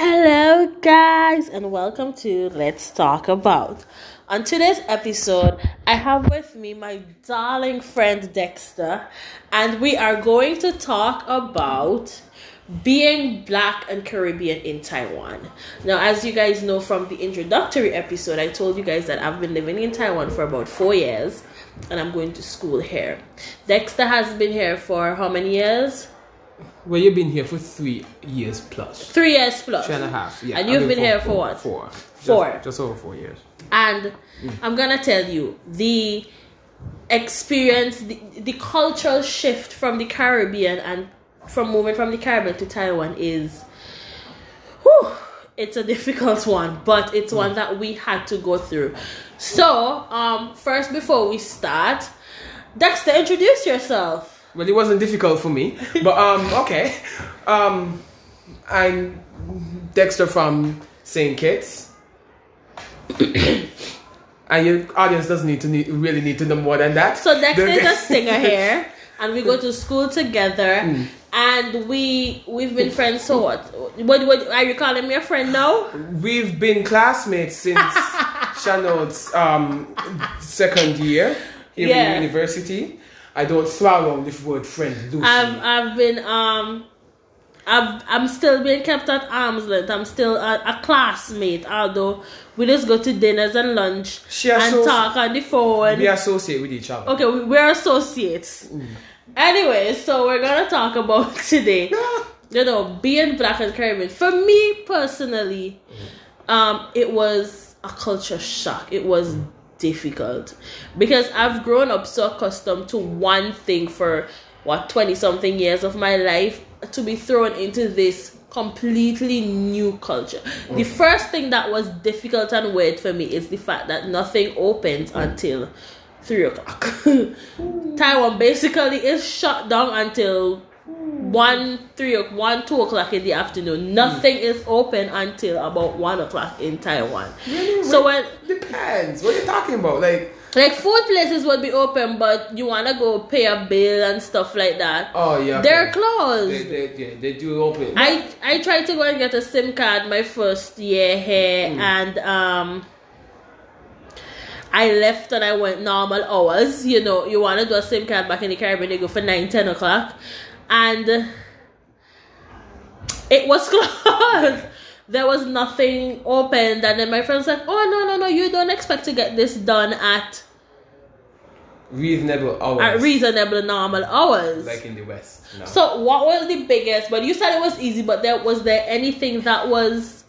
Hello guys, and welcome to Let's Talk About. On today's episode, I have with me my darling friend Dexter, and we are going to talk about being Black and Caribbean in Taiwan. Now, as you guys know from the introductory episode, I told you guys that I've been living in Taiwan for about 4 years, and I'm going to school here. Dexter has been here for how many years? Well, you've been here for 3 years plus. 3 years plus. 3.5, yeah. And you've been here for what? Four. Just over 4 years. And I'm going to tell you, the experience, the cultural shift from the Caribbean and from moving from the Caribbean to Taiwan is, it's a difficult one, but it's one that we had to go through. So, first, before we start, Dexter, introduce yourself. Well, it wasn't difficult for me, but okay. I'm Dexter from St. Kitts, and your audience doesn't really need to know more than that. So Dexter is a singer here, and we go to school together, and we've been friends. So what are you calling me a friend now? We've been classmates since Chanel's second year in university. I don't swallow this word friend loosely. I've been I'm still being kept at arm's length. I'm still a classmate, although we just go to dinners and lunch and talk on the phone. We associate with each other. Okay, we're associates. Anyway, so we're gonna talk about today, you know, being Black and Caribbean. For me personally, it was a culture shock. It was difficult because I've grown up so accustomed to one thing for 20 something years of my life, to be thrown into this completely new culture. The first thing that was difficult and weird for me is the fact that nothing opens until 3:00. Taiwan basically is shut down until 2 o'clock in the afternoon. Nothing is open until about 1 o'clock in Taiwan. Really? So depends. What are you talking about? Like food places would be open, but you wanna go pay a bill and stuff like that. Oh yeah. They're closed. They do open. I tried to go and get a SIM card my first year here, and I left and I went normal hours. You know, you wanna do a SIM card back in the Caribbean, they go for 9-10 o'clock. And it was closed. There was nothing opened. And then my friend said, oh, no, you don't expect to get this done at reasonable hours. At reasonable, normal hours. Like in the West. No. So what was the biggest? But you said it was easy, but was there anything that was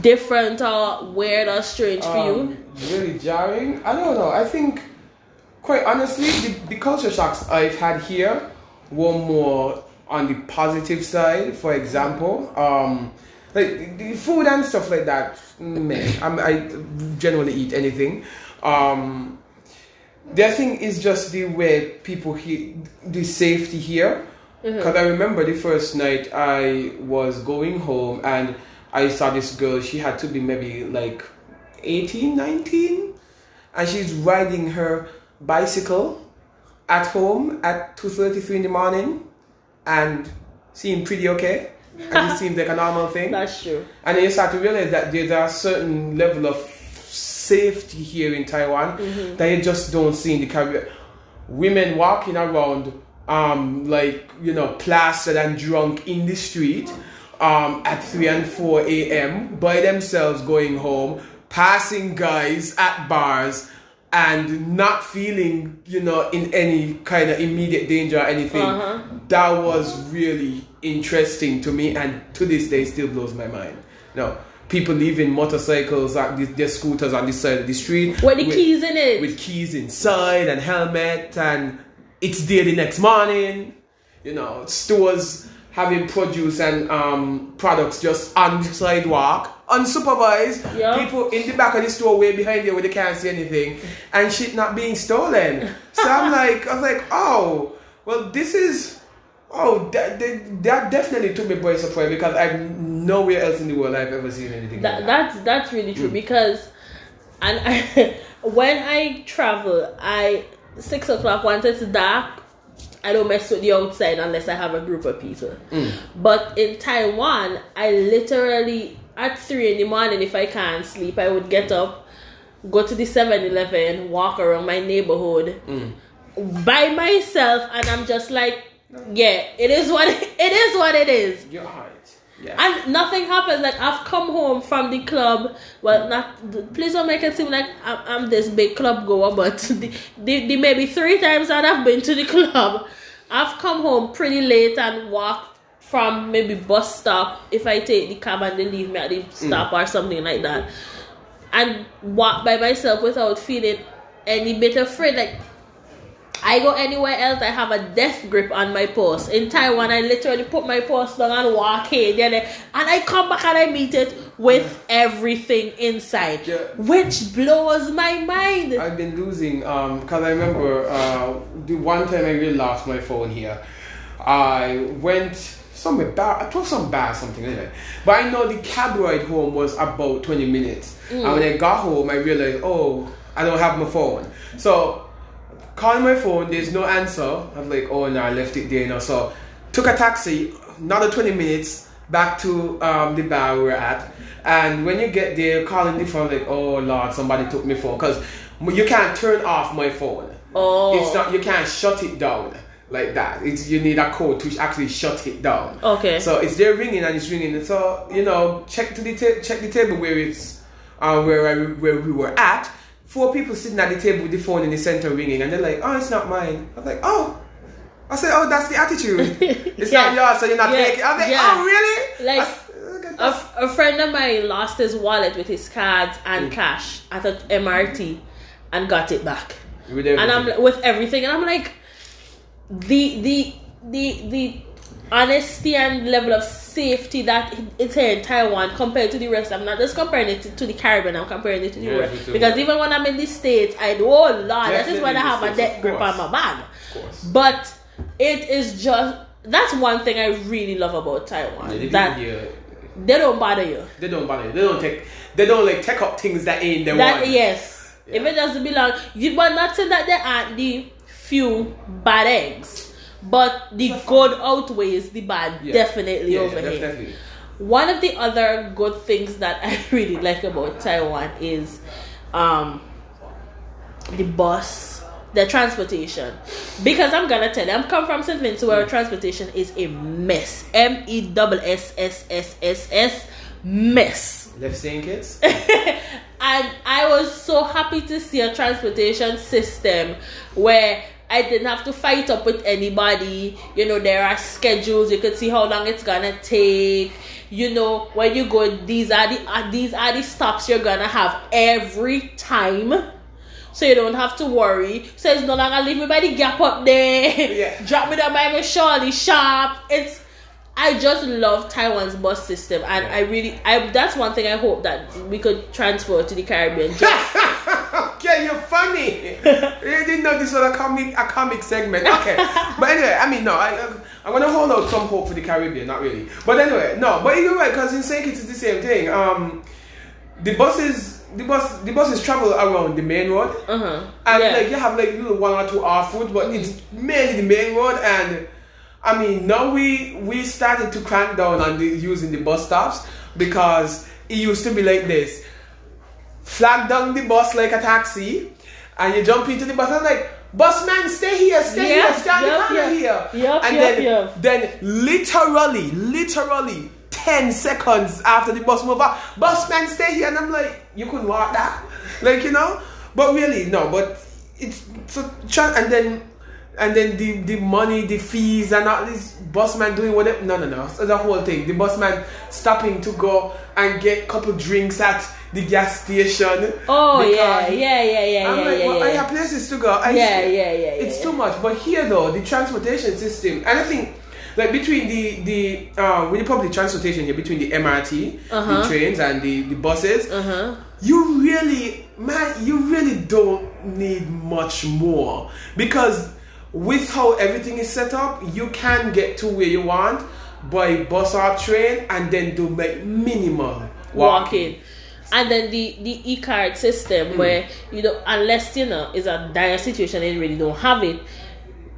different or weird or strange for you? Really jarring? I don't know. I think, quite honestly, the culture shocks I've had here were more on the positive side. For example, like the food and stuff like that. I generally eat anything. The thing is just the way people here, the safety here. Because I remember the first night I was going home and I saw this girl. She had to be maybe like 18, 19, and she's riding her bicycle at home at 2:33 in the morning and seemed pretty okay, and it seemed like a normal thing. That's true. And then you start to realize that there's a certain level of safety here in Taiwan that you just don't see in the Caribbean. Women walking around like, you know, plastered and drunk in the street at 3 and 4 a.m. by themselves, going home, passing guys at bars, and not feeling, you know, in any kind of immediate danger or anything. That was really interesting to me, and to this day still blows my mind. No, people leaving motorcycles, their scooters on this side of the street. With keys in it. With keys inside and helmet, and it's there the next morning. You know, stores having produce and products just on the sidewalk, unsupervised. People in the back of the store way behind there where they can't see anything, and shit not being stolen. So I was like, oh, well, this is, that definitely took me by surprise, because I'm nowhere else in the world I've ever seen anything like that. That's really true, because when I travel, 6 o'clock, once it's dark, I don't mess with the outside unless I have a group of people. But in Taiwan, I literally, at 3 in the morning, if I can't sleep, I would get up, go to the 7-Eleven, walk around my neighborhood by myself, and I'm just like, yeah, it is what it is. You're high. Yeah. And nothing happens. Like, I've come home from the club. Well, not. Please don't make it seem like I'm this big club goer, but the maybe 3 times that I've been to the club, I've come home pretty late and walked from maybe bus stop, if I take the cab and they leave me at the stop or something like that, and walk by myself without feeling any bit afraid. Like, I go anywhere else, I have a death grip on my purse. In Taiwan, I literally put my purse down and walk in. And I come back and I meet it with everything inside. Yeah. Which blows my mind. I've been losing, because I remember the one time I really lost my phone here. I went somewhere, I took some bath, something like that. But I know the cab ride home was about 20 minutes. And when I got home, I realized, oh, I don't have my phone. So, call my phone, there's no answer. I'm like, oh no, I left it there, you know. So took a taxi, another 20 minutes back to the bar we were at. And when you get there, calling the phone, like, oh Lord, somebody took my phone, because you can't turn off my phone. Oh, it's not, you can't shut it down like that. It's, you need a code to actually shut it down. Okay. So it's there ringing and it's ringing. So, you know, check the table where it's where we were at. 4 people sitting at the table with the phone in the center ringing, and they're like, oh, it's not mine. I'm like, oh. I said, oh, that's the attitude. It's not yours, so you're not taking it. I'm like, oh, really? Like, a friend of mine lost his wallet with his cards and cash at an MRT and got it back. With everything. And I'm like, the honesty and level of safety that it's here in Taiwan compared to the rest. I'm not just comparing it to the Caribbean, I'm comparing it to the rest. Because even when I'm in the States, I do, oh Lord, that is when I have a death grip on my bag. Of course. But it is just, that's one thing I really love about Taiwan. Yeah, they don't bother you. They don't take, take up things that ain't their one. Yes. Yeah. If it doesn't belong, you but not say that there aren't the few bad eggs. But the good outweighs the bad, definitely over here. Definitely. One of the other good things that I really like about Taiwan is the bus, the transportation. Because I'm gonna tell you, I'm come from St. Vincent, where transportation is a mess. MESSSSSS mess. Left St. Kitts. And I was so happy to see a transportation system where I didn't have to fight up with anybody. You know, there are schedules. You could see how long it's gonna take. You know, when you go, these are the stops you're gonna have every time. So you don't have to worry. So it's no longer leave me by the gap up there. Yeah. Drop me down by my Shirley shop. I just love Taiwan's bus system, and I that's one thing I hope that we could transfer to the Caribbean. Okay, you're funny. You didn't know this was a comic segment. Okay, but anyway, I mean, no, I'm gonna hold out some hope for the Caribbean, not really. But anyway, no, but you're right, because in St. Kitts it's the same thing. The buses travel around the main road, and like you have like little 1 or 2 off routes, but it's mainly the main road and. I mean, now we started to crank down on using the bus stops, because it used to be like this. Flag down the bus like a taxi, and you jump into the bus and like, busman, stay here, stand the corner here. Then literally 10 seconds after the bus move up, busman, stay here. And I'm like, you couldn't walk that. Like, you know? But really, no, but it's so, and then the money, the fees, and all this busman doing whatever. No. So the whole thing. The busman stopping to go and get a couple drinks at the gas station. Oh, yeah. I'm like, well, I have places to go. It's too much. But here, though, the transportation system, and I think, like, between the public transportation here, between the MRT, the trains, and the buses, you really don't need much more. Because with how everything is set up, you can get to where you want by bus or train, and then do like minimal walking. And then the e-card system, where, you know, unless, you know, it's a dire situation and you really don't have it,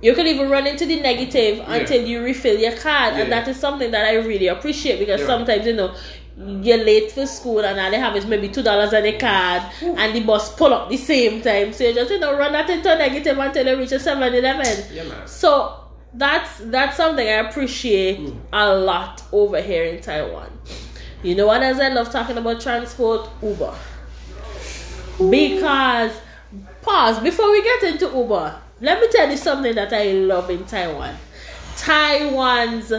You can even run into the negative until you refill your card. And that is something that I really appreciate, because sometimes, you know, you're late for school and all they have is maybe $2 on the card and the bus pull up the same time. So you just, you know, run that into a negative until you reach a 7-Eleven. Yeah, man. So that's something I appreciate a lot over here in Taiwan. You know what else I love talking about transport? Uber. Because, pause, before we get into Uber, let me tell you something that I love in Taiwan. Taiwan's,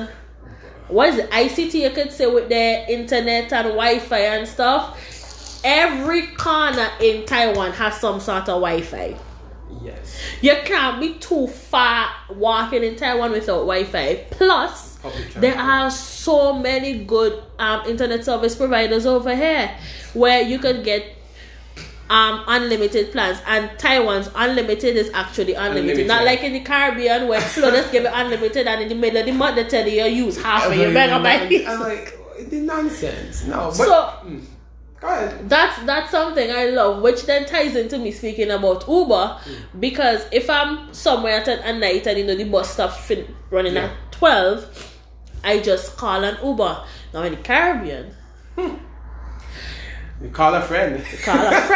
what is it, ICT, you could say, with their internet and Wi-Fi and stuff. Every corner in Taiwan has some sort of Wi-Fi. Yes. You can't be too far walking in Taiwan without Wi-Fi. Plus, there are so many good internet service providers over here where you can get unlimited plans, and Taiwan's unlimited is actually unlimited. Not like in the Caribbean where Flow just give it unlimited, and in the middle of the month they tell you use half of your megabytes. I'm like, it's nonsense. No, but so go ahead. That's something I love, which then ties into me speaking about Uber, because if I'm somewhere at a night and you know the bus stops running at 12, I just call an Uber. Now in the Caribbean. You call a friend. Or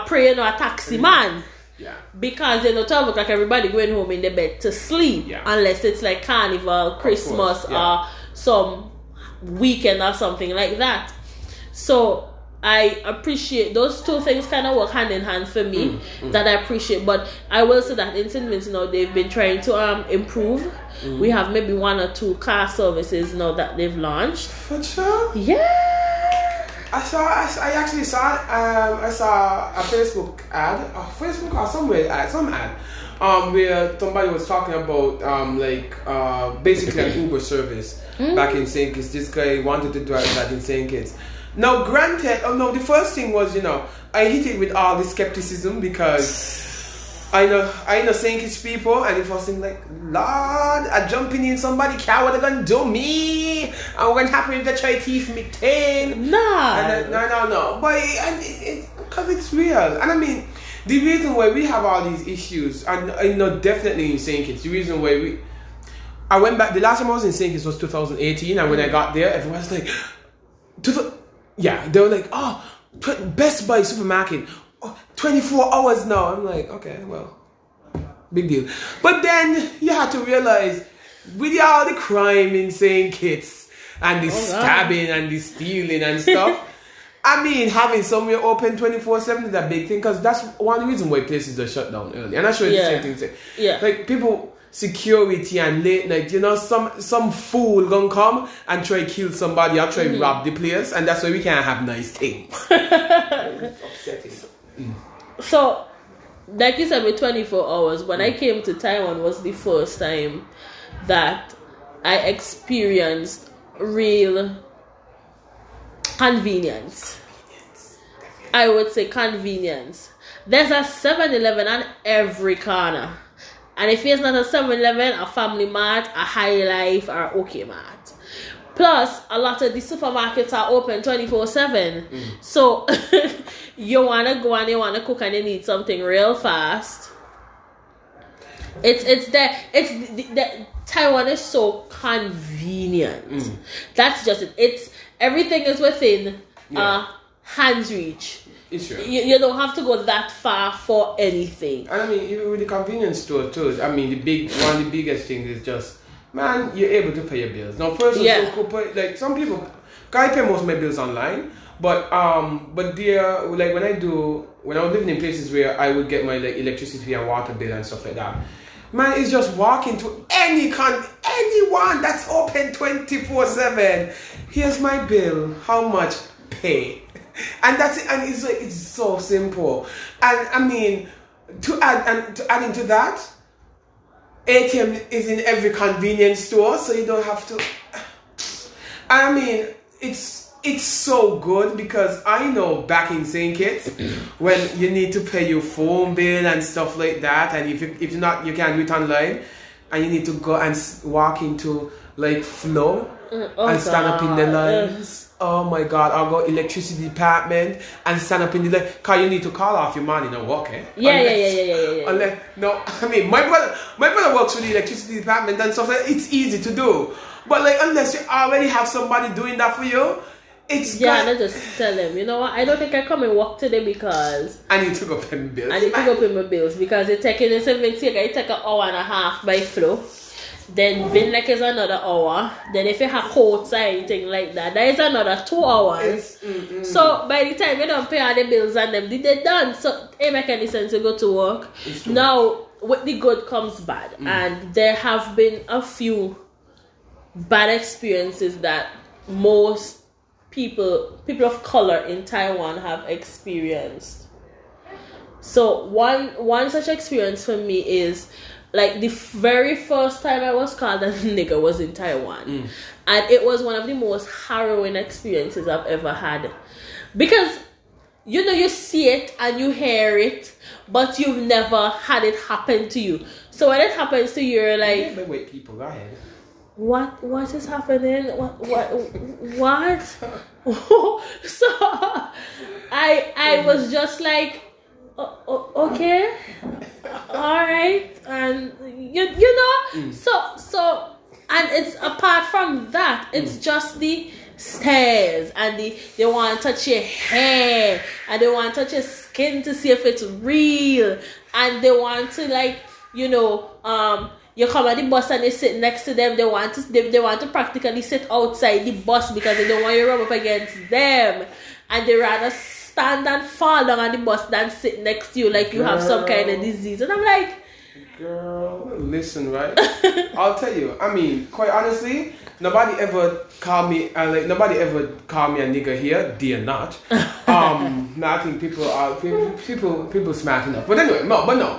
pray, you know, a taxi man. Yeah. Because, you know, 12 o'clock, everybody going home in the bed to sleep. Yeah. Unless it's like Carnival, Christmas, or some weekend or something like that. So, I appreciate those two things kind of work hand in hand for me that I appreciate. But I will say that in St. Vincent now, they've been trying to improve. We have maybe one or two car services now that they've launched. For sure? Yeah. I saw a Facebook ad, where somebody was talking about basically an Uber service back in St. Kitts. This guy wanted to do that in St. Kitts. Now, granted, the first thing was, you know, I hit it with all the skepticism because I know St. Kitts people, and the first thing like, Lord, I'm jumping in somebody car, what are they gonna do me? And what happened if they try to thief me thing? No. But because it's real. And I mean, the reason why we have all these issues, and you know, definitely in St. Kitts, the reason why I went back, the last time I was in St. Kitts was 2018, and when I got there, everyone's like, they were like, oh, Best Buy supermarket, 24 hours now. I'm like, okay, well, big deal. But then you had to realize, with all the crime in St. Kitts and the stabbing and the stealing and stuff, I mean, having somewhere open 24/7 is a big thing, because that's one reason why places are shut down early. And I'm sure it's the same thing. Yeah. Like people, security and late night, you know, some fool gonna come and try to kill somebody or try to rob the place, and that's why we can't have nice things. Upsetting. So, like you said, with 24 hours, when I came to Taiwan was the first time that I experienced real convenience. I would say convenience. There's a 7-Eleven on every corner. And if it's not a 7-Eleven, a Family Mart, a High Life, or OK Mart. Plus, a lot of the supermarkets are open 24/7. So, you want to go and you want to cook and you need something real fast. It's Taiwan is so convenient. That's just it. It's everything is within hands reach. It's true. You don't have to go that far for anything. I mean, even with the convenience store too. I mean, one of the biggest things is just, man, you're able to pay your bills. Now, first, some people, I pay most of my bills online. But there, like when I was living in places where I would get my like electricity and water bill and stuff like that, man, it's just walking to anyone that's open 24/7. Here's my bill. How much? Pay. And that's it. And it's like, it's so simple. And I mean, to add into that, ATM is in every convenience store, so you don't have to. I mean, it's so good, because I know back in St. Kitts, when you need to pay your phone bill and stuff like that, and if not, you can't do it online, and you need to go and walk into like Flow and stand up in the lines. Oh my God, I'll go electricity department and stand up in the line. Cause you need to call off your money, not work, eh? Unless, no, I mean, my brother works for the electricity department and stuff. It's easy to do, but like unless you already have somebody doing that for you. And I just tell them, you know what? I don't think I come and work today because I need to go pay my bills. Because it's taking the same thing. It take an hour and a half by flow. Then bin like is another hour. Then if you have coats or anything like that, that is another 2 hours. So by the time you don't pay all the bills and them, they're done. So it makes any sense to go to work. Now with the good comes bad, and there have been a few bad experiences that most people of color in Taiwan have experienced. So one such experience for me is like the very first time I was called a nigger was in Taiwan, and it was one of the most harrowing experiences I've ever had, because you know you see it and you hear it, but you've never had it happen to you. So when it happens to you, you're like, yeah, wait, people, go ahead. What is happening? What? So I was just like, okay, all right, and you know, so and it's apart from that, it's just the stairs and they want to touch your hair and they want to touch your skin to see if it's real, and they want to, like, you know, you come on the bus and they sit next to them. They want to practically sit outside the bus because they don't want you to rub up against them. And they rather stand and fall down on the bus than sit next to you like you have some kind of disease. And I'm like... Girl, listen, right? I'll tell you. I mean, quite honestly, nobody ever call me a nigger here. Dear not. I think people are smart enough. But anyway, no,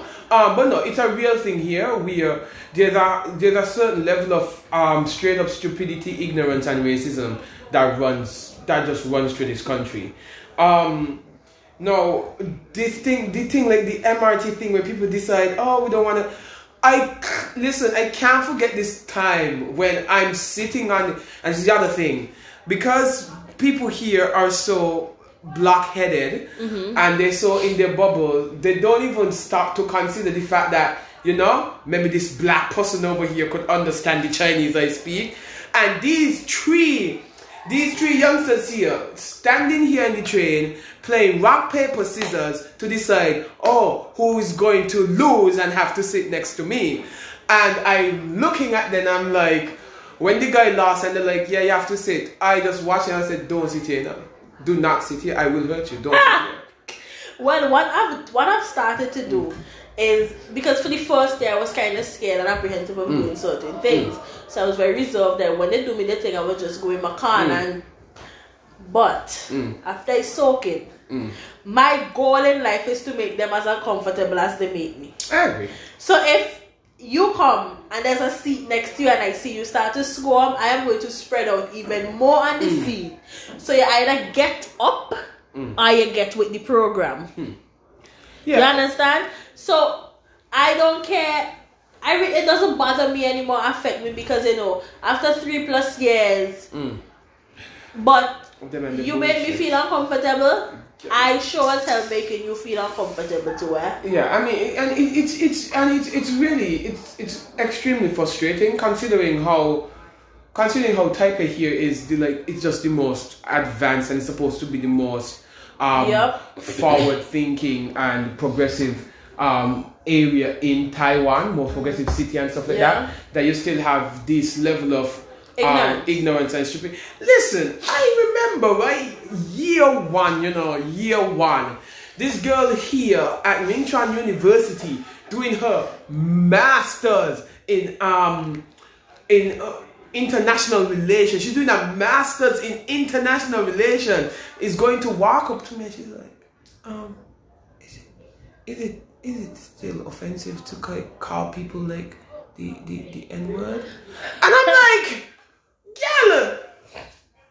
it's a real thing here where there's a certain level of straight up stupidity, ignorance, and racism that just runs through this country. No, this thing like the MRT thing where people decide, oh, we don't want to. I can't forget this time when I'm sitting on, and this is the other thing, because people here are so blockheaded, and they're so in their bubble, they don't even stop to consider the fact that, you know, maybe this black person over here could understand the Chinese I speak. And these three youngsters here standing here in the train playing rock, paper, scissors to decide, oh, who is going to lose and have to sit next to me. And I'm looking at them, I'm like, when the guy lost and they're like, yeah, you have to sit, I just watched and I said, don't sit here now. Do not sit here. I will hurt you. Don't sit here. Well, what I've started to do is, because for the first day I was kind of scared and apprehensive of doing certain things, so I was very reserved that when they do me the thing, I would just go in my car and after I soak it, my goal in life is to make them as uncomfortable as they make me. I agree. So if you come and there's a seat next to you and I see you start to squirm, I am going to spread out even more on the seat. So you either get up or you get with the program. Yeah. You understand? So I don't care. It doesn't bother me anymore, affect me, because, you know, after 3+ years, but you made me feel uncomfortable. I sure as hell making you feel uncomfortable to wear. Yeah, I mean, and it's really extremely frustrating considering how Taipei here is it's just the most advanced and supposed to be the most forward thinking and progressive area in Taiwan, more progressive city and stuff like that you still have this level of ignorance and stupid. Listen, I remember, right, year one, this girl here at Ming Chuan University doing her master's in international relations. She's doing a master's in international relations. Is going to walk up to me and she's like, is it still offensive to call people like the N-word? And I'm like,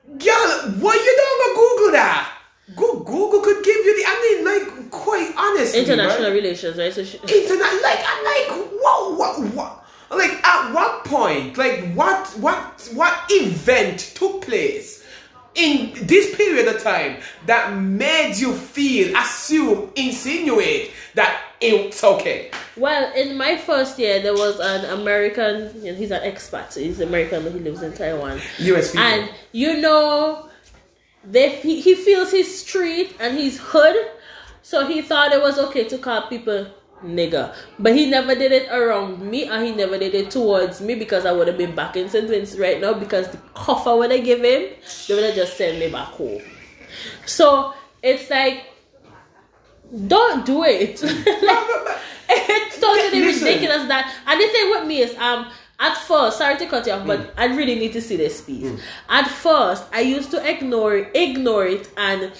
Girl, why you don't go Google that? Google could give you quite honestly. International relations, right? So I'm like, whoa. Like, at what point? Like, what what event took place in this period of time that made you feel, assume, insinuate that it's okay? Well, in my first year, there was an American, you know, he's an expat, so he's American, but he lives in Taiwan. US people. And, you know, he feels his street and his hood, so he thought it was okay to call people nigger. But he never did it around me, and he never did it towards me, because I would have been back in St. Vincent right now, because the offer would have given him, they would have just sent me back home. So it's like, don't do it. Like, it's totally ridiculous that. And the thing with me is, at first, sorry to cut you off, but I really need to see this piece. At first, I used to ignore it and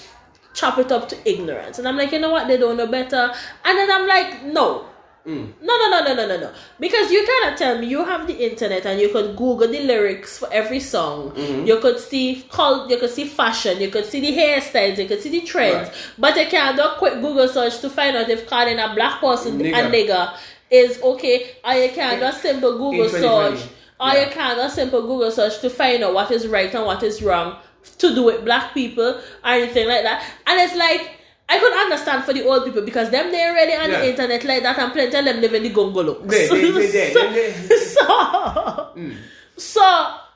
chop it up to ignorance, and I'm like, you know what, they don't know better. And then I'm like, no, because you cannot tell me. You have the internet and you could Google the lyrics for every song. You could see you could see fashion, you could see the hairstyles, you could see the trends, right? But you can't do a quick Google search to find out if calling a black person a nigger is okay, or you can't do a simple Google search, or you can't do a simple Google search to find out what is right and what is wrong to do with black people or anything like that. And it's like, I could understand for the old people, because them they already on the internet like that, and plenty of them live in the gongolo. So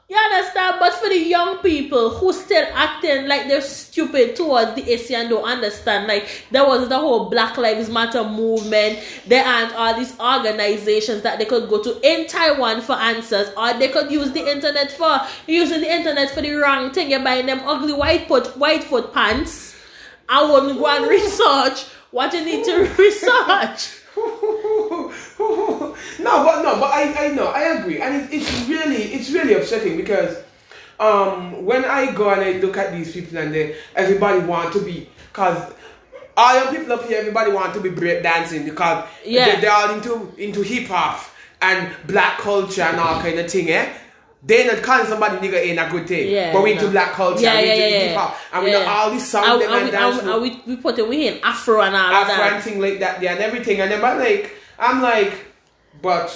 you understand, but for the young people who still acting like they're stupid towards the AC and don't understand, like there was the whole Black Lives Matter movement, there aren't all these organizations that they could go to in Taiwan for answers, or they could use the internet for, using the internet for the wrong thing. You're buying them ugly white foot pants. I wouldn't go and research what you need to research. No, but I know, I agree, and it's really upsetting, because when I go and I look at these people, and they, everybody want to be, because all your people up here, everybody want to be breakdancing, because they're all into hip hop and black culture and all kind of thing, eh? They not calling somebody nigga ain't a good thing, but we into black culture, and we into hip hop, and we know all this sound them and dance. And we put them in Afro and all that. Afro and thing like that, and everything. And then I'm like, but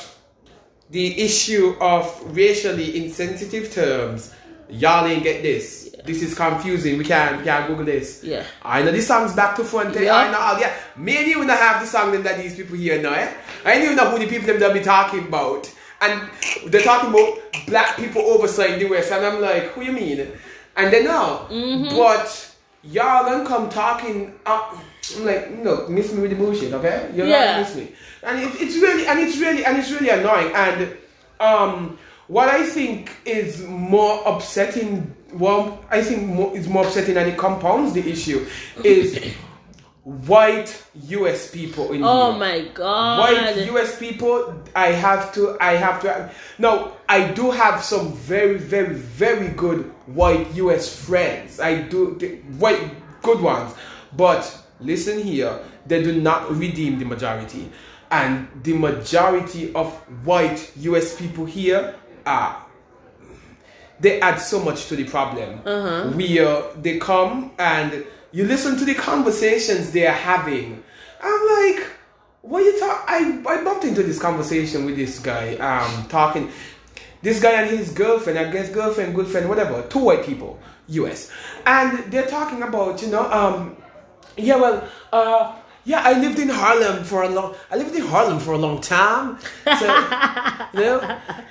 the issue of racially insensitive terms, y'all ain't get this. Yeah. This is confusing. We can't Google this. Yeah. I know this song's back to front. I know all maybe we don't have the song them that these people here know, eh? I don't even know who the people them that be talking about. And they're talking about black people oversight the West, and I'm like, who you mean? And they know. But y'all don't come talking up. I'm like, no, miss me with the bullshit, okay? You're not miss me. And it's really annoying. And what I think is more upsetting, is more upsetting, and it compounds the issue, is white US people in Europe. My God. White US people, I have to. No, I do have some very, very, very good white US friends. I do, white good ones. But listen here, they do not redeem the majority. And the majority of white US people here they add so much to the problem. Where they come and you listen to the conversations they are having. I'm like, what you talk? I bumped into this conversation with this guy, talking. This guy and his girlfriend, I guess girlfriend, good friend, whatever, two white people, US. And they're talking about, I lived in Harlem for a long time. So,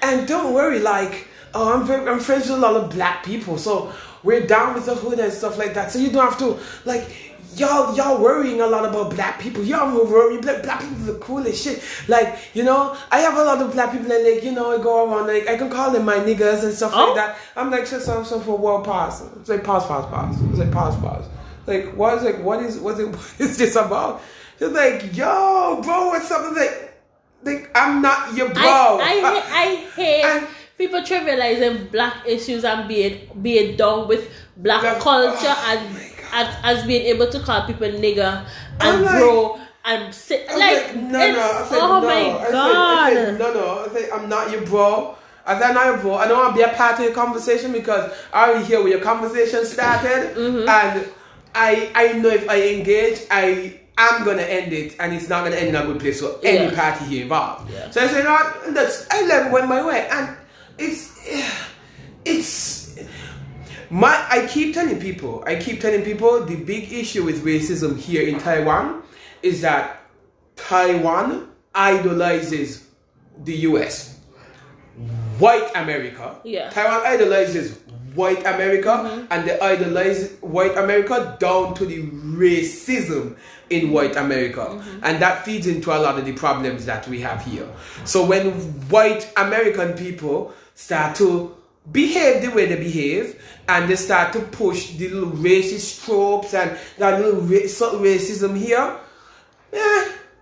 and don't worry, like, I'm friends with a lot of black people, so we're down with the hood and stuff like that. So you don't have to, like, y'all worrying a lot about black people. Y'all don't worry. Black people are cool as shit. Like, I have a lot of black people, and like, I go around, like, I can call them my niggas and stuff like that. I'm like, so for a while, pause. It's like, pause. It's like, pause. Like, what is, like, what is this about? She's like, yo, bro, what's up? Like, I'm not your bro. I hate people trivializing black issues and being down with black culture and as being able to call people nigga and like, bro and sit like no, it's, no. Said, oh no. My God. I said, no. I said, I'm not your bro. I said, no, bro. I don't want to be a part of your conversation, because I already hear where your conversation started, and I know if I engage, I am going to end it, and it's not going to end in a good place for any party here involved. Yeah. So I said, no, I let it went my way, and it's I keep telling people the big issue with racism here in Taiwan is that Taiwan idolizes the US, white America. Yeah. Taiwan idolizes white America, mm-hmm. and they idolize white America down to the racism in white America. Mm-hmm. And that feeds into a lot of the problems that we have here. So when white American people start to behave the way they behave, and they start to push the little racist tropes and that little racism here,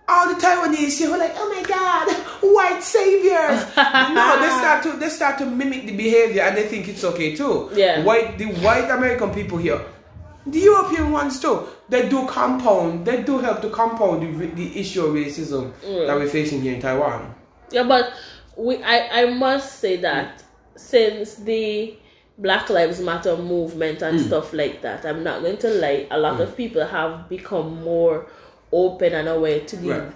all the Taiwanese here are like, oh my God, white saviors. No, they start to mimic the behavior, and they think it's okay too. Yeah. The white American people here, the European ones too, they do help to compound the issue of racism that we're facing here in Taiwan. Yeah, but I must say that since the Black Lives Matter movement and stuff like that, I'm not going to lie, a lot of people have become more open and aware to the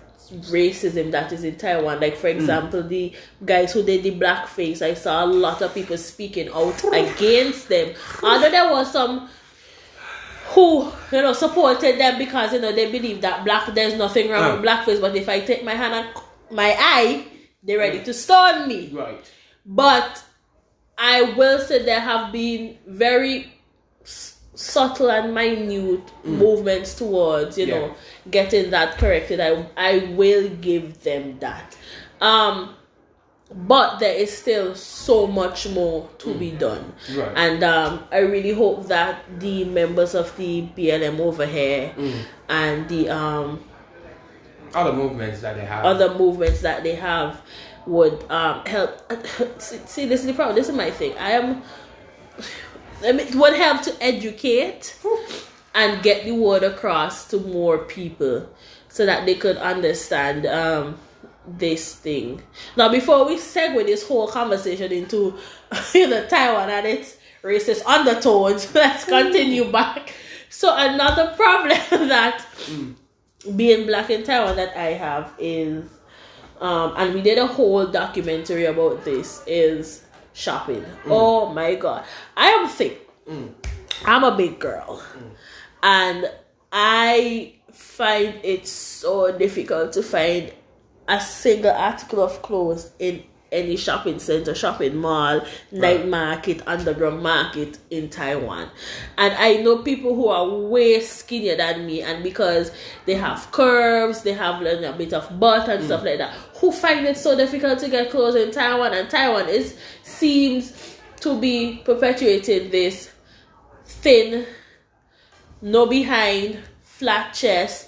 racism that is in Taiwan. Like, for example, the guys who did the blackface, I saw a lot of people speaking out against them. Although there was some who, you know, supported them because, you know, they believe that there's nothing wrong with blackface, but if I take my hand and my eye, they're ready to stone me. Right. But I will say there have been very subtle and minute movements towards, you know, getting that corrected. I will give them that. But there is still so much more to be done. Right. And I really hope that the members of the BLM over here and the other movements that they have would help. See, this is the problem. This is my thing. It would help to educate and get the word across to more people so that they could understand this thing. Now, before we segue this whole conversation into, you know, Taiwan and its racist undertones, let's continue back. So another problem that being black in Taiwan that I have is, and we did a whole documentary about this, is shopping. Oh my God. I am thick. I'm a big girl. And I find it so difficult to find a single article of clothes in any shopping center, shopping mall, night market, underground market in Taiwan. And I know people who are way skinnier than me, and because they have curves, they have a bit of butt and stuff like that, who find it so difficult to get clothes in Taiwan. And Taiwan seems to be perpetuating this thin, no behind, flat chest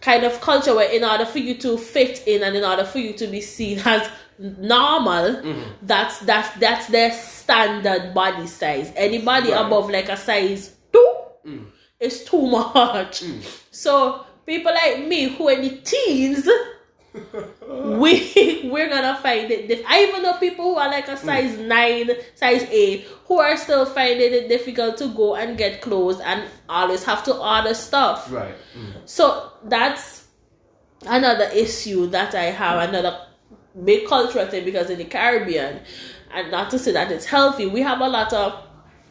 kind of culture, where in order for you to fit in and in order for you to be seen as normal, that's their standard body size. Anybody above like a size 2 is too much. So people like me who are in the teens, we're gonna find it difficult. I even know people who are like a size 9, size 8, who are still finding it difficult to go and get clothes and always have to order stuff. Right. So that's another issue that I have, another big cultural thing, because in the Caribbean, and not to say that it's healthy, we have a lot of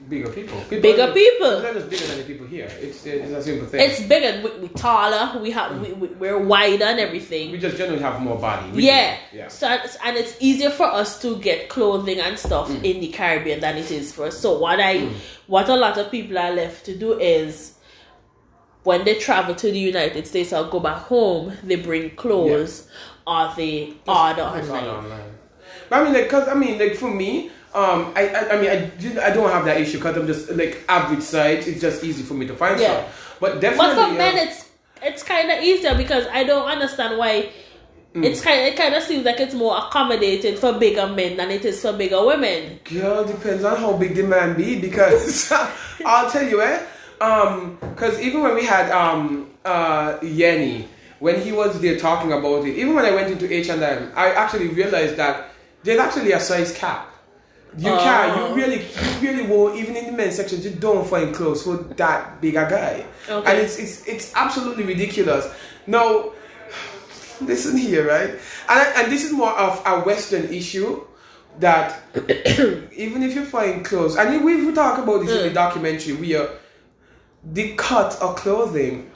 bigger people. People. It's not just bigger than the people here. It's a simple thing. It's bigger. We're taller. We're wider and everything. We just generally have more body. So and it's easier for us to get clothing and stuff in the Caribbean than it is for us. So what a lot of people are left to do is, when they travel to the United States or go back home, they bring clothes or they order online. But I mean, for me. I don't have that issue because I'm just like average size. It's just easy for me to find stuff. But definitely, but for men, it's kind of easier, because I don't understand why. It kind of seems like it's more accommodating for bigger men than it is for bigger women. Girl, depends on how big the man be, because I'll tell you, because even when we had Yenny, when he was there talking about it, even when I went into H&M, I actually realized that there's actually a size cap. You really won't, even in the men's section, you don't find clothes for that bigger guy. Okay. And it's absolutely ridiculous. Now, listen here, right? And this is more of a Western issue, that even if you're finding clothes, and we talk about this in the documentary, where the cut of clothing,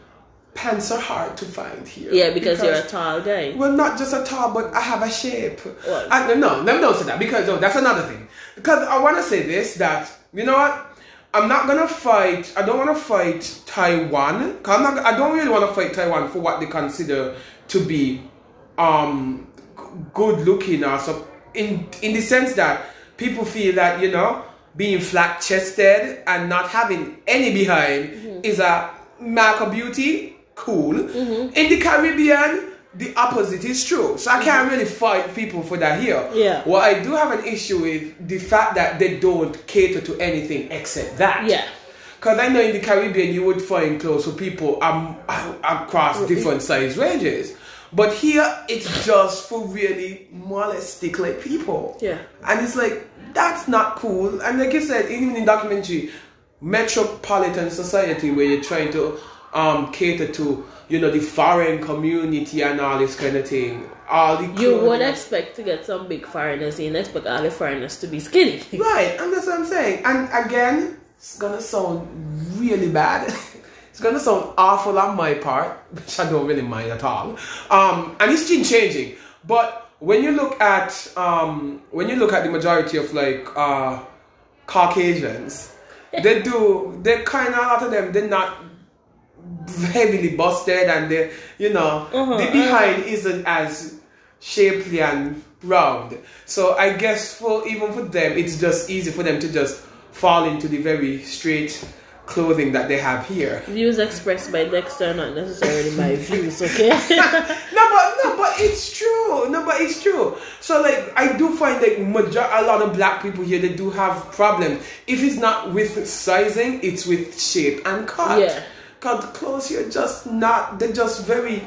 pants are hard to find here. Yeah, because you're a tall guy. Well, not just a tall, but I have a shape. What? No, don't say that, because that's another thing. Because I want to say this, that, you know what? I'm not going to fight, I don't want to fight Taiwan. I don't really want to fight Taiwan for what they consider to be good looking, or so, in the sense that people feel that, you know, being flat chested and not having any behind is a mark of beauty. Cool. In the Caribbean, the opposite is true. So I can't really fight people for that here. Yeah. Well, I do have an issue with the fact that they don't cater to anything except that. Yeah. Because I know in the Caribbean, you would find clothes for people across different size ranges. But here, it's just for really more or less stick-like people. Yeah. And it's like, that's not cool. And like you said, even in documentary, metropolitan society where you're trying to cater to, you know, the foreign community and all this kind of thing. You would expect to get some big foreigners. You didn't expect all the foreigners to be skinny. Right, and that's what I'm saying. And again, it's going to sound really bad. It's going to sound awful on my part, which I don't really mind at all. And it's changing. But when you look at the majority of like Caucasians, a lot of them, they're not heavily busted, and they, you know, the behind isn't as shapely and round. So I guess even for them, it's just easy for them to just fall into the very straight clothing that they have here. Views expressed by Dexter are not necessarily my views, okay? No, but it's true. So, like, I do find like a lot of black people here, they do have problems. If it's not with sizing, it's with shape and cut. Yeah. Because the clothes here they're just very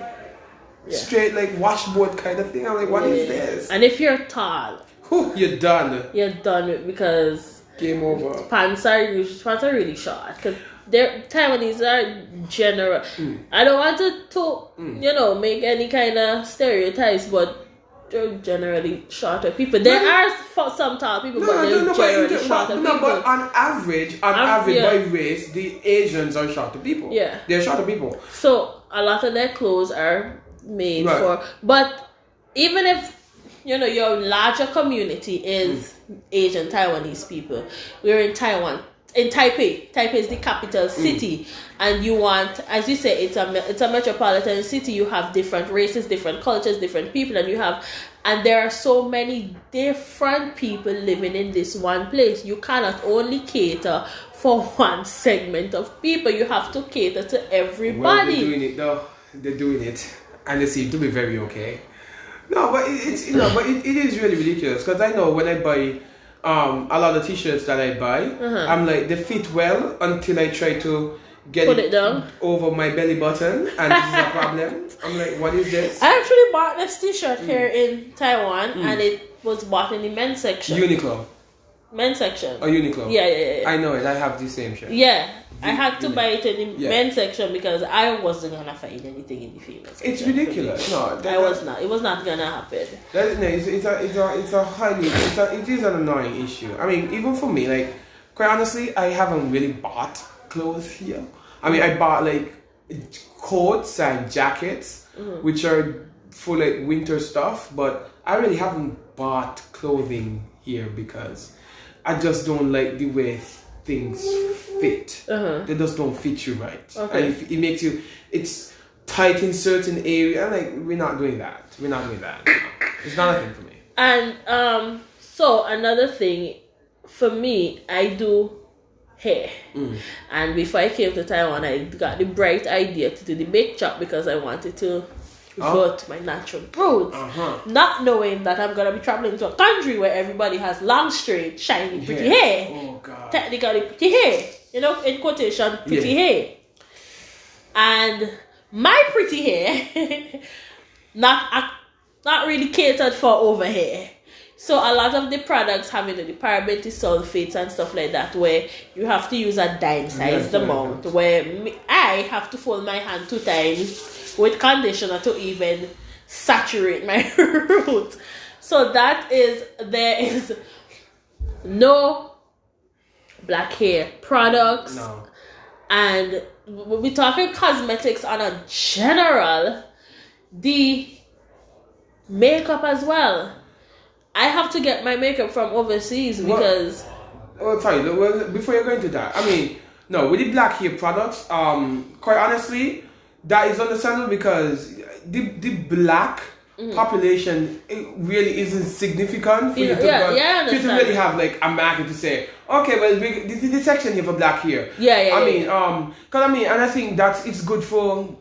straight, like washboard kind of thing. I'm like, what is this? And if you're tall, you're done. You're done, because game over. Pants are really short, because Taiwanese are general. I don't want to you know, make any kind of stereotypes, but they're generally shorter people. There are some tall people, but they're generally shorter people. No, but on average, by race, the Asians are shorter people. Yeah, they're shorter people. So a lot of their clothes are made for. But even if, you know, your larger community is Asian Taiwanese people. We're in Taiwan, in Taipei. Taipei is the capital city, and you want, as you say, it's a metropolitan city. You have different races, different cultures, different people, and there are so many different people living in this one place. You cannot only cater for one segment of people. You have to cater to everybody. Well, they're doing it though. They're doing it, and they seem to be very okay. No, but it is really ridiculous, because I know when I buy a lot of t-shirts that I buy, I'm like, they fit well until I try to get it down over my belly button, and this is a problem. I'm like, what is this? I actually bought this t-shirt here in Taiwan, and it was bought in the men's section. Uniqlo. Men's section. Oh, Uniqlo. Yeah. I know it. I have the same shirt. Yeah. I had to buy it in the men's section, because I wasn't gonna find anything in the female section. It's ridiculous. No, it was not gonna happen. It is an annoying issue. I mean, even for me, like, quite honestly, I haven't really bought clothes here. I mean, I bought like coats and jackets, which are for like winter stuff, but I really haven't bought clothing here, because I just don't like the way things fit. They just don't fit you right. Okay. And it makes you, it's tight in certain area. Like, we're not doing that. It's not a thing for me. And so another thing for me, I do hair. And before I came to Taiwan, I got the bright idea to do the bake shop, because I wanted to revert my natural roots, not knowing that I'm gonna be traveling to a country where everybody has long, straight, shiny, pretty hair. Oh God! Technically, pretty hair, you know, in quotation, pretty hair. And my pretty hair, not really catered for over here. So a lot of the products having the paraben sulfates and stuff like that, where you have to use a dime-sized amount, where I have to fold my hand 2 times with conditioner to even saturate my root. So that is, there is no black hair products. No. And we're talking cosmetics on a general, the makeup as well. I have to get my makeup from overseas because... Well, sorry, before you go into that, I mean, no, with the black hair products, quite honestly, that is understandable because the black population, it really isn't significant for you to, for you to really have like a market to say, okay, well, this is the section here for black hair. Because I mean, and I think that it's good for,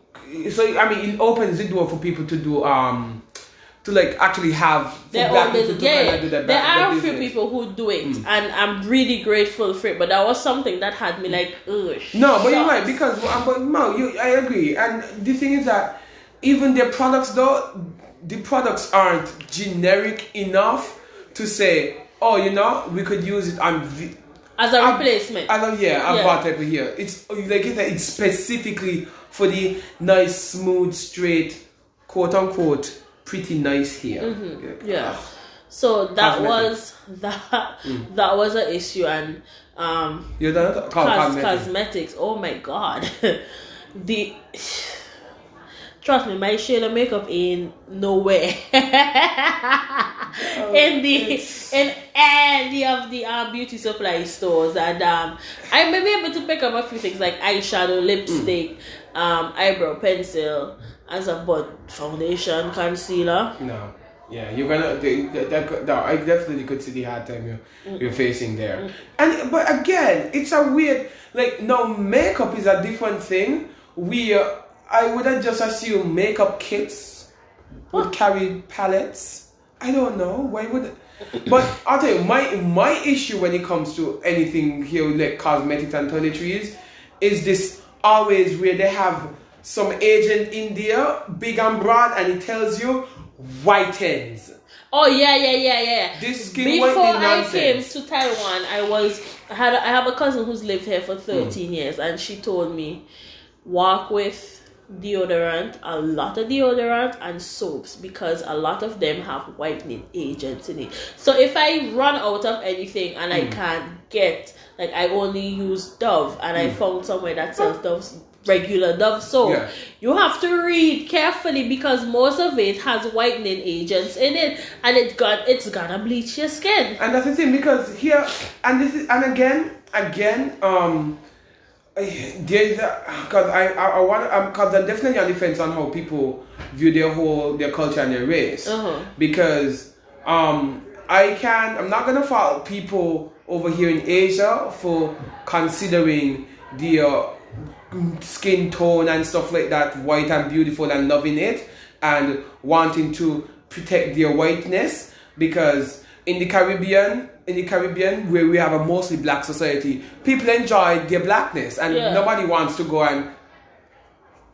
so I mean, it opens the door for people to do, to like actually have their own business. There are a few people who do it, and I'm really grateful for it. But that was something that had me like, ugh. No, but you're right because, but no, I agree. And the thing is that even their products, though, the products aren't generic enough to say, oh, you know, we could use it on as a replacement. I've got it here. It's like it's specifically for the nice, smooth, straight, quote unquote. Pretty nice here. Mm-hmm. Yeah. So that was an issue, and you're done with cosmetics. Oh my god. Trust me, my shade of makeup ain't nowhere. In any of the beauty supply stores, and I may be able to pick up a few things like eyeshadow, lipstick, eyebrow pencil. As a foundation, concealer. No, yeah, you're gonna. I definitely could see the hard time you're facing there. And but again, it's a weird. Like now, makeup is a different thing. I wouldn't just assume makeup kits would carry palettes. I don't know why would. But I'll tell you, my issue when it comes to anything here, like cosmetics and toiletries, is this always where they have. Some agent in there, big and broad, and it tells you whitens. Oh yeah. This skin whitening nonsense. Before I came to Taiwan, I have a cousin who's lived here for 13 years, and she told me walk with deodorant, a lot of deodorant and soaps because a lot of them have whitening agents in it. So if I run out of anything and I can't get, like I only use Dove, and I found somewhere that sells Dove's. Regular Dove soap. Yeah. You have to read carefully because most of it has whitening agents in it, and it's gonna bleach your skin. And that's the thing because here, and this is, and again, there's because I'm definitely on the fence on how people view their culture and their race because I'm not gonna fault people over here in Asia for considering their skin tone and stuff like that white and beautiful and loving it and wanting to protect their whiteness because in the Caribbean where we have a mostly black society, people enjoy their blackness and nobody wants to go and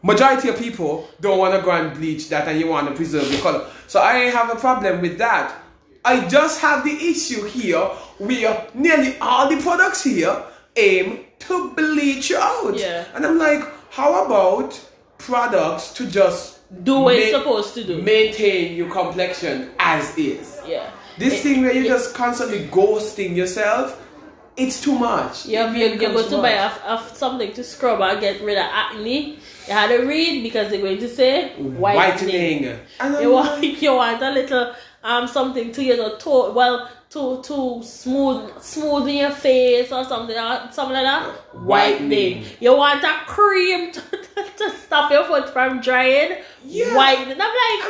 majority of people don't want to go and bleach that, and you want to preserve your color. So I have a problem with that. I just have the issue here where nearly all the products here aim to bleach out, and I'm like, how about products to just do what it's supposed to do, maintain your complexion as is? This thing where you're just constantly ghosting yourself, it's too much. You're going to buy something to scrub and get rid of acne. You had to read because they're going to say whitening. And you want a little something to to smoothing your face or something like that. Whitening. You want a cream to stop your foot from drying. Yeah. Whitening. I'm like,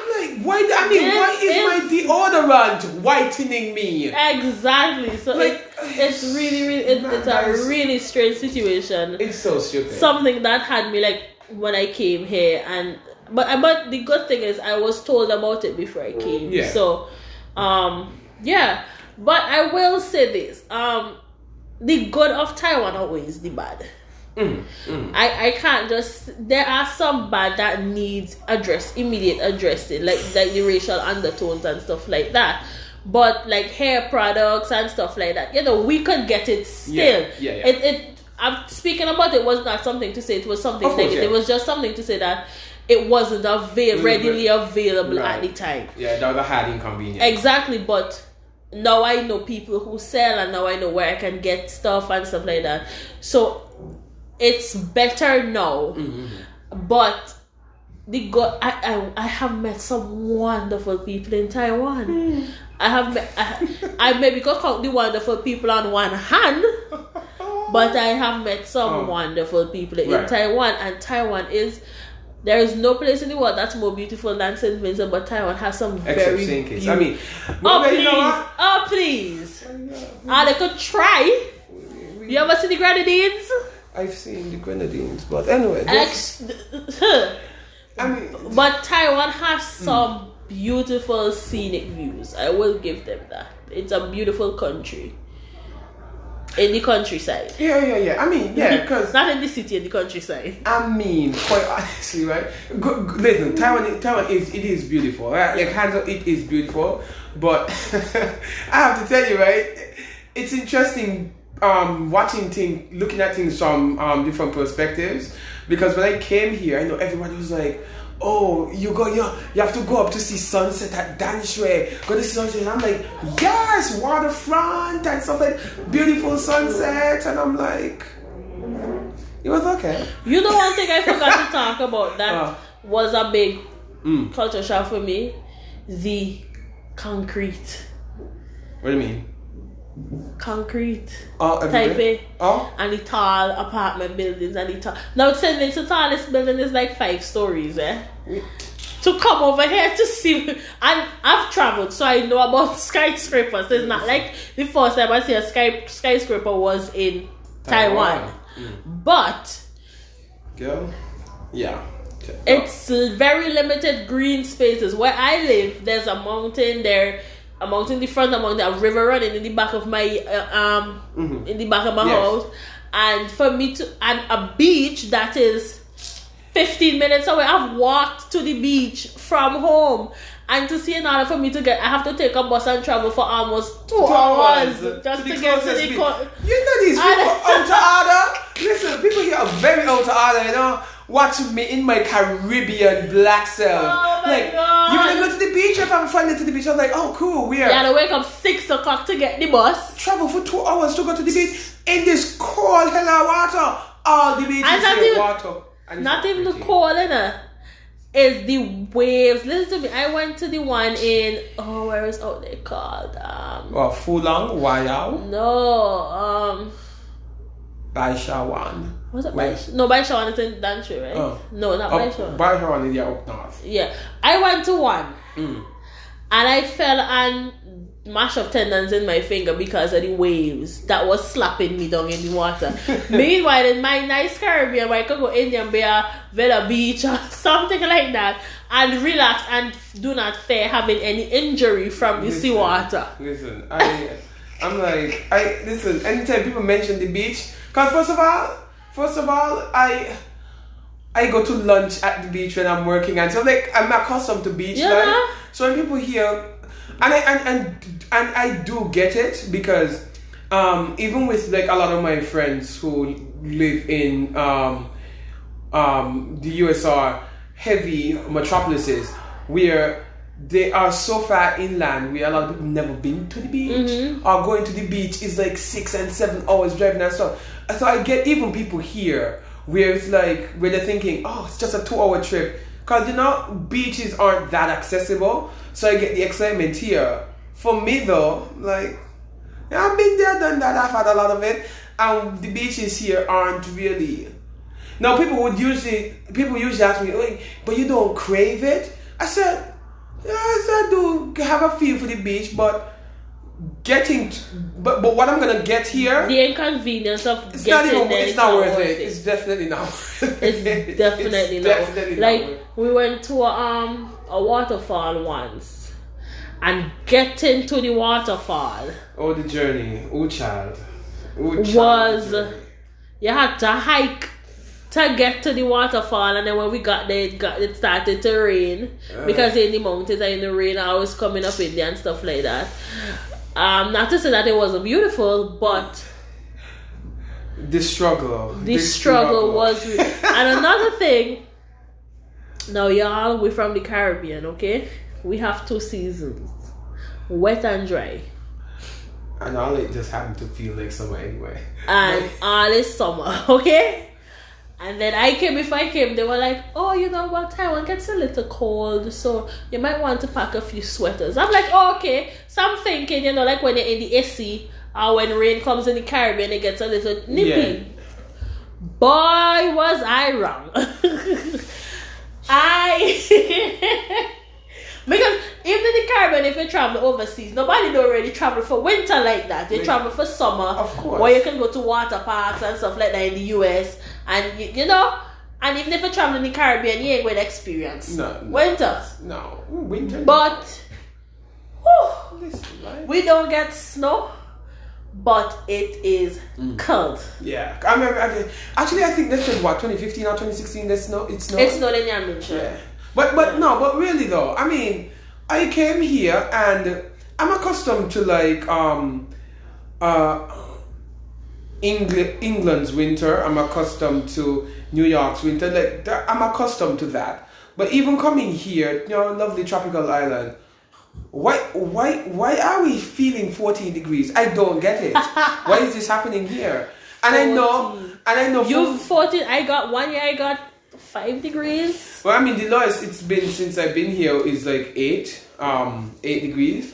why is my deodorant whitening me? Exactly. So like, it's really, really, it's a really strange situation. It's so stupid. Something that had me like when I came here, but the good thing is I was told about it before I came. Yeah. So, But I will say this, the good of Taiwan outweighs the bad. I can't just... There are some bad that needs immediate addressing, like the racial undertones and stuff like that. But like hair products and stuff like that, you know, we could get it still. Yeah. I'm speaking about it was not something to say it was something negative. It was just something to say that it wasn't readily available at the time. Yeah, that was a hard inconvenience. Exactly, but now I know people who sell, and now I know where I can get stuff and stuff like that. So it's better now. Mm-hmm. But I have met some wonderful people in Taiwan. Mm. I maybe could count the wonderful people on one hand, but I have met some wonderful people in Taiwan, and there is no place in the world that's more beautiful than St. Vincent, but Taiwan has some very beautiful... they could try. You ever see the Grenadines? I've seen the Grenadines, but anyway... but Taiwan has some beautiful scenic views. I will give them that. It's a beautiful country. In the countryside. Yeah. Because... not in the city, in the countryside. Quite honestly, right? Listen, Taiwan is beautiful, right? Like, hands up, it is beautiful. But I have to tell you, right? It's interesting watching things, looking at things from different perspectives. Because when I came here, I know everybody was like, oh, you have to go up to see sunset at Danzhuang. Go to see sunset. And I'm like, yes, waterfront and stuff like beautiful sunset. And I'm like, it was okay. You know, one thing I forgot to talk about that was a big culture shock for me: the concrete. What do you mean? Concrete. Taipei. And the tall apartment buildings and the tall. Now, St. Vincent's tallest building is like 5 stories, To come over here to see, and I've traveled, so I know about skyscrapers. It's not like the first time I see a skyscraper was in Taiwan, but it's very limited green spaces. Where I live, there's a mountain there. A mountain in the front, a river running in the back of my house, and for me to a beach that is 15 minutes away. I've walked to the beach from home, and to see in order for me to I have to take a bus and travel for almost 2 hours just to get to the coast. You know these people out to order. Listen, people here are very out to order. You know. Watching me in my Caribbean black self. Oh my God. You wanna go to the beach? If I'm friendly to the beach, I was like, oh cool, weird. Yeah, I wake up 6 o'clock to get the bus. Travel for 2 hours to go to the beach in this cold hella water. All the beach is in water. And not even the cold enough. It's the waves. Listen to me. I went to the one in where is out there called? Fulang Wayao? No, Baishawan. Was it Baishawan? No, Baishawan is in Danzhuang, right? No, not Baishawan. Baishawan is up north. Yeah. I went to one. And I fell and mashed up tendons in my finger because of the waves that was slapping me down in the water. Meanwhile, in my nice Caribbean, where I could go Indian Bear, Villa Beach, or something like that, and relax and do not fear having any injury from the seawater. Listen, I'm like, anytime people mention the beach, because first of all, I go to lunch at the beach when I'm working, and so like I'm accustomed to beach life. So when people hear, and I do get it, because even with like a lot of my friends who live in the USR heavy metropolises where they are so far inland, where a lot of people never been to the beach, or going to the beach is like 6 and 7 hours driving and stuff. So I get even people here where it's like, where they're thinking, oh, it's just a 2 hour trip. Because, you know, beaches aren't that accessible. So I get the excitement here. For me though, like, I've been there, done that, I've had a lot of it. And the beaches here aren't really. Now people usually ask me, oh, but you don't crave it? I said, yes, I do have a feel for the beach, but... But what I'm gonna get here, the inconvenience of it's getting not even, there, it's not worth it. It's definitely not worth it. It's definitely not worth it. We went to a waterfall once, and getting to the waterfall. Oh, the journey, child. You had to hike to get to the waterfall, and then when we got there, it started to rain because in the mountains and in the rain, I was coming up in there and stuff like that. Not to say that it wasn't beautiful, but the struggle was. And another thing, Now, y'all, we're from the Caribbean, okay? We have two seasons, wet and dry. And all it just happened to feel like summer anyway. And all is summer, okay? And then if I came, they were like, oh, you know what, Taiwan gets a little cold, so you might want to pack a few sweaters. I'm like, oh, okay. So I'm thinking, you know, like when you're in the AC or when rain comes in the Caribbean, it gets a little nippy. Yeah. Boy, was I wrong. Because even in the Caribbean, if you travel overseas, nobody don't really travel for winter like that. They travel for summer. Of course. Or you can go to water parks and stuff like that in the US. And, you know, and even if you travel in the Caribbean, you ain't going to experience winter. No, winter. But, we don't get snow. But it is cold. Yeah. I remember, actually, I think that's in 2015 or 2016, It's snowed in Yamincha. Yeah. But really though, I mean, I came here and I'm accustomed to like, England's winter. I'm accustomed to New York's winter. Like, I'm accustomed to that. But even coming here, you know, lovely tropical island, Why are we feeling 14 degrees? I don't get it. Why is this happening here? And 14. I know. You 14. I got 1 year. I got 5 degrees. Well, I mean, the lowest it's been since I've been here is like 8 degrees.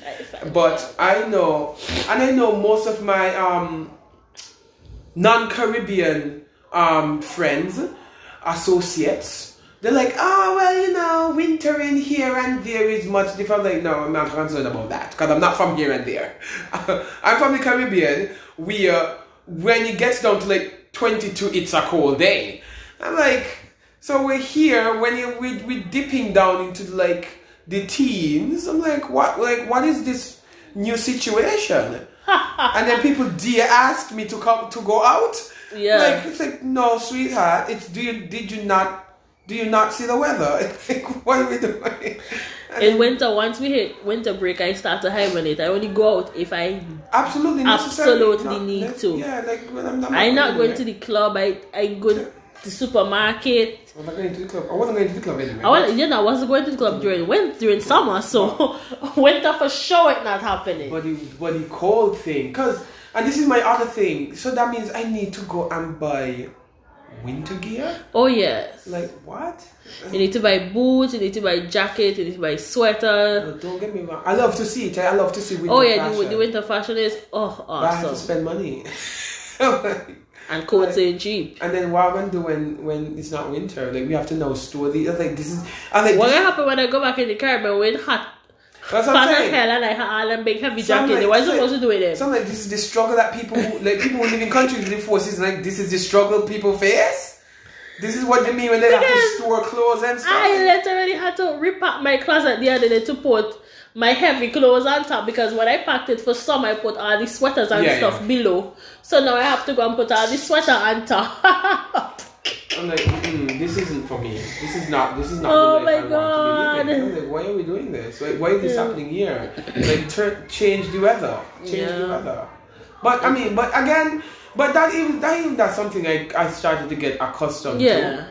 But I know most of my non-Caribbean friends, associates. They're like, oh, well, you know, winter in here and there is much different. I'm like, no, I'm not concerned about that because I'm not from here and there. I'm from the Caribbean where when it gets down to like 22, it's a cold day. I'm like, so we're here we're dipping down into like the teens. I'm like, what is this new situation? And then people asked me to go out. Yeah. Like, it's like, no, sweetheart, did you not see the weather? What are we doing? In winter, once we hit winter break, I start to hibernate. I only go out if I absolutely need to. Yeah, like when I'm not going to the club. I go to the supermarket. I'm not going to the club. I wasn't going to the club anyway. I wasn't going to the club during summer. So winter for sure it's not happening. But the cold thing, and this is my other thing. So that means I need to go and buy winter gear? Oh yes. Like what? You need to buy boots, you need to buy jacket, you need to buy sweater. No, don't get me wrong. I love to see it. I love to see winter fashion. Oh yeah, fashion. The winter fashion is awesome. But I have to spend money. And coats are cheap. And then what am I doing when it's not winter? Like we have to now store these. What's gonna happen when I go back in the Caribbean with hot? That's what I'm saying. And I had all them big heavy jackets. Like, what are you supposed to do with it? Something like this is the struggle that people who live in countries live for. It's like this is the struggle people face. This is what they mean when they have to store clothes and stuff. I literally had to repack my closet the other day to put my heavy clothes on top because when I packed it for summer, I put all these sweaters and stuff below. So now I have to go and put all this sweater on top. I'm like, this isn't for me. This is not the life I want to be living. I'm like, why are we doing this? Like, why is this happening here? Like, change the weather. The weather. But I mean, that's something I started to get accustomed to.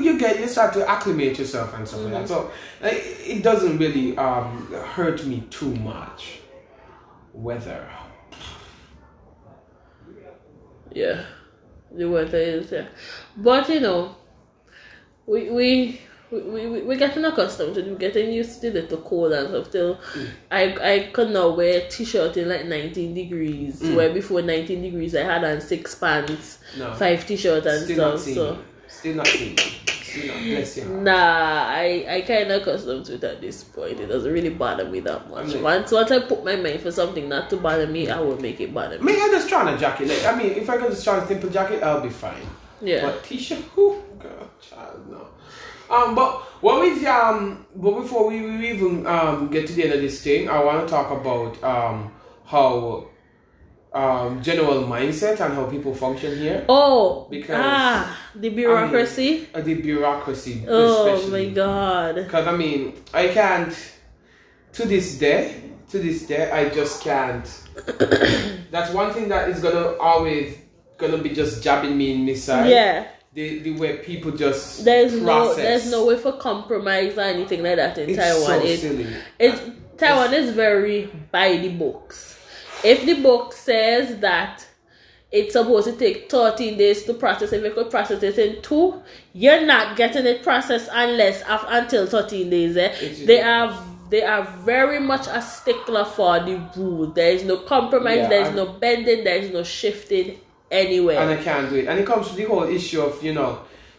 You start to acclimate yourself and stuff like that. So like, it doesn't really hurt me too much. Weather. Yeah. The weather is there, but you know, we're getting accustomed to getting used to the little cold and stuff. Till I could not wear a t-shirt in like 19 degrees. Where before 19 degrees I had on 6 pants, 5 t-shirts and still stuff. Still not seeing. Bless your heart. Nah, I kind of accustomed to it at this point. It doesn't really bother me that much. Once I put my mind for something not to bother me, I will make it bother me. I mean, I just try on a jacket. Like, I mean, if I can just try on a simple jacket, I'll be fine. Yeah. But t-shirt, whoo, girl, child, no. But before we even get to the end of this thing, I want to talk about how general mindset and how people function here. Oh, because the bureaucracy. I mean, the bureaucracy. Oh especially. My God. Because I mean, I can't. To this day, I just can't. That's one thing that is gonna be just jabbing me in my side. Yeah. the way people just process. There's no way for compromise or anything like that in Taiwan. So Taiwan is very by the books. If the book says that it's supposed to take 13 days to process, if you could process it in 2, you're not getting it processed until 13 days. They are very much a stickler for the rule. There is no compromise, there is no bending, there is no shifting anywhere. And I can't do it. And it comes to the whole issue of,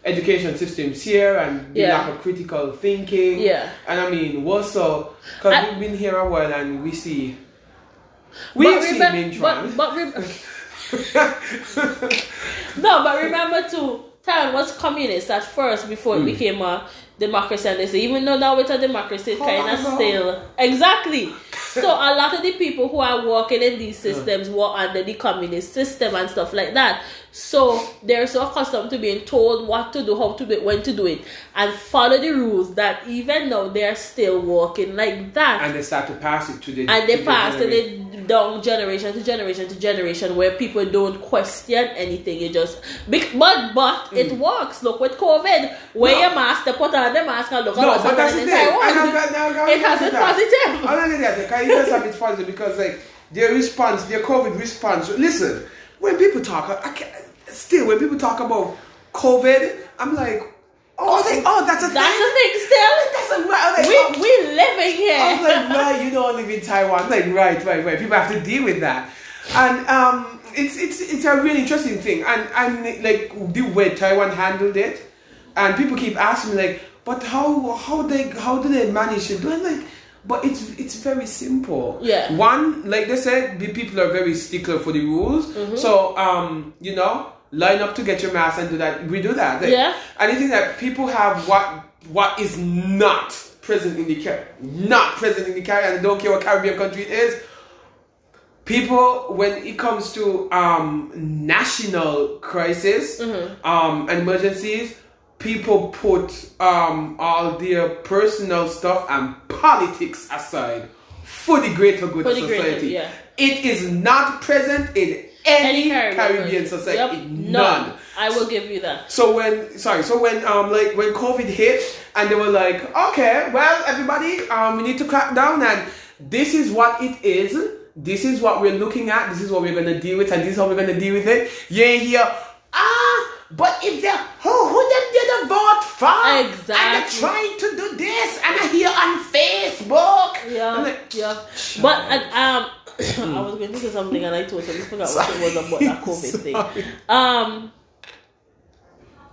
education systems here and the lack of critical thinking. Yeah. And I mean, because we've been here a while and we see... No, but remember too, Taiwan was communist at first before it became a democracy, and they say even though now it's a democracy, it kind of still exactly. So a lot of the people who are working in these systems were under the communist system and stuff like that. So they're so accustomed to being told what to do, how to do it, when to do it, and follow the rules that even now they're still working like that. And they start to pass it to the down generation to generation to generation, where people don't question anything. You just but it works. Look with COVID, wear your mask, put on the mask, and look at what's happening in Taiwan. It has been positive. I don't know that. Can you just have it positive because their COVID response. Listen, when people talk, when people talk about COVID, I'm like, that's a thing. That's a thing still. We're living here. I was like, right, you don't live in Taiwan. I'm like, right. People have to deal with that. And it's a really interesting thing. And I'm like, the way Taiwan handled it, and people keep asking me like, but how do they manage it? I'm like, but it's very simple. Yeah. One, like they said, the people are very stickler for the rules. Mm-hmm. So line up to get your mask and do that. We do that. Anything that people have what is not present in the Caribbean. Not present in the Caribbean. I don't care what Caribbean country it is. People, when it comes to national crisis and emergencies, people put all their personal stuff and politics aside for the greater good of society. It is not present in any Caribbean society. Yep. None. I will give you that. So when COVID hit and they were like, okay, well, everybody, we need to crack down, and this is what it is. This is what we're looking at. This is what we're going to deal with, and this is how we're going to deal with it. You ain't here. But if they're who them did a vote for? Exactly. And they're trying to do this, and I hear on Facebook. Yeah. I was going to say something and I totally forgot what it was about, that COVID thing.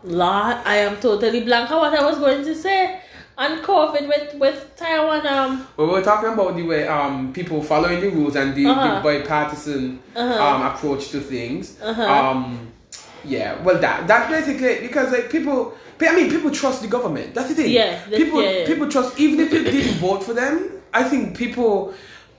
Lord, I am totally blank on what I was going to say on COVID with Taiwan. We were talking about the way people following the rules and the bipartisan approach to things. That's basically it, because people trust the government. That's the thing. People trust, even if you didn't vote for them. I think people.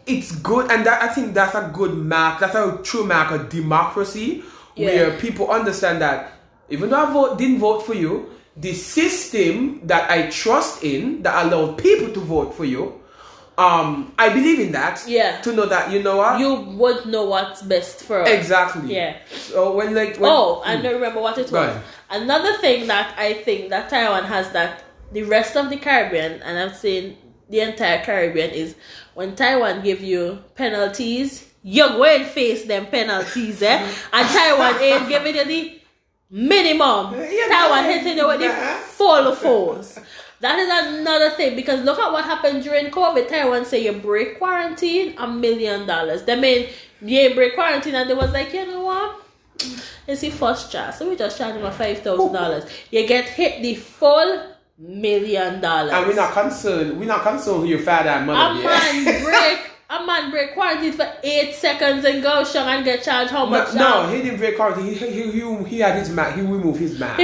It's good, and I think that's a good mark. That's a true mark of democracy, where people understand that even though I didn't vote for you, the system that I trust in that allowed people to vote for you, I believe in that. Yeah. To know that you would know what's best for us. Exactly. Yeah. So I don't remember what it was. Another thing that I think that Taiwan has that the rest of the Caribbean, and I'm saying the entire Caribbean, is when Taiwan give you penalties, you go and face them penalties, and Taiwan ain't giving you the minimum. Taiwan hitting you with the full force. That is another thing, because look at what happened during COVID. Taiwan say you break quarantine, $1 million. They mean you ain't break quarantine, and they was like, you know what? It's the first charge, so we just charge him $5,000. You get hit the full $1 million, and we're not concerned with your father and mother. A man break quarantine for 8 seconds and go shang and get charged how much? No, he didn't break quarantine. He had his mask. He removed his mask.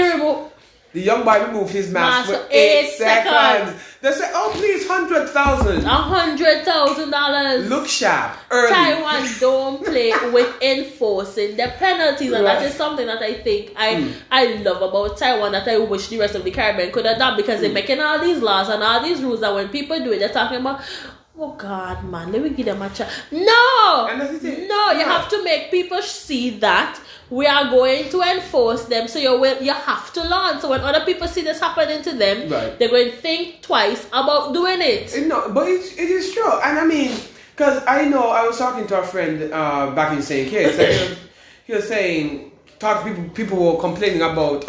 The young boy removed his mask for 8 seconds. They said, "Oh, please, $100,000." $100,000. Look sharp. Early. Taiwan don't play with enforcing the penalties, and that is something that I think I love about Taiwan, that I wish the rest of the Caribbean could have done, because they're making all these laws and all these rules that when people do it, they're talking about, oh God, man, let me give them a chance. No, you have to make people see that we are going to enforce them, so you have to learn. So when other people see this happening to them, right, they're going to think twice about doing it. No, but it is true. And I mean, because I know I was talking to a friend back in St. Kitts, and he was saying, people were complaining about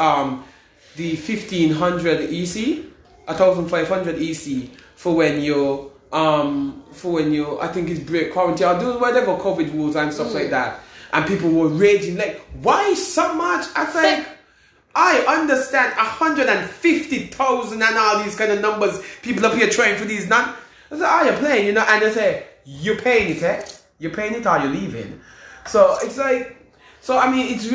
the 1,500 EC, 1,500 EC for when you I think it's break quarantine or do whatever COVID rules and stuff like that. And people were raging, like, why so much? I think I understand 150,000 and all these kind of numbers. People up here trying for these. Not, I said, oh, you're playing, you know? And they say, you're paying it, eh? You're paying it or you're leaving. So it's like, so I mean, it's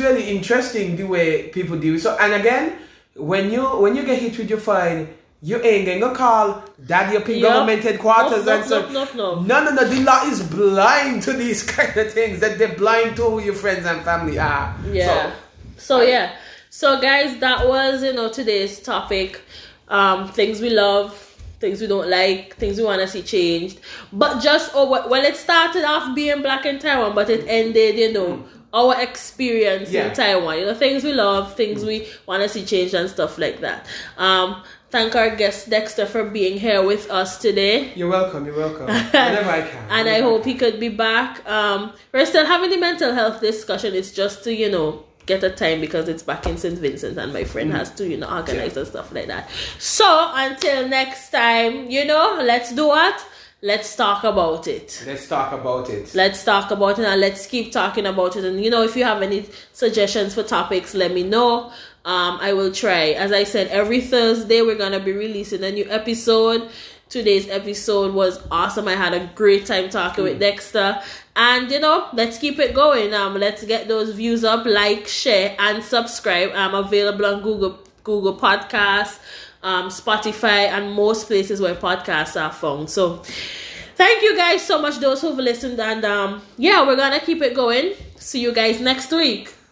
really interesting the way people do it. So, and again, when you get hit with your fine, you ain't going to call that European government headquarters and stuff. No. The law is blind to these kind of things, that they're blind to who your friends and family are. Yeah. So. So, guys, that was, today's topic. Things we love, things we don't like, things we want to see changed. But it started off being black in Taiwan, but it ended, our experience in Taiwan. Things we love, things we want to see changed and stuff like that. Thank our guest Dexter for being here with us today. You're welcome. Whenever I can. And I hope he could be back. We're still having the mental health discussion. It's just to, get a time because it's back in St. Vincent and my friend has to, organize and stuff like that. So until next time, let's do what? Let's talk about it. Let's talk about it and let's keep talking about it. And, if you have any suggestions for topics, let me know. I will try. As I said, every Thursday we're going to be releasing a new episode. Today's episode was awesome. I had a great time talking with Dexter. And, let's keep it going. Let's get those views up. Like, share, and subscribe. I'm available on Google Podcasts, Spotify, and most places where podcasts are found. So, thank you guys so much, those who've listened. And, we're going to keep it going. See you guys next week.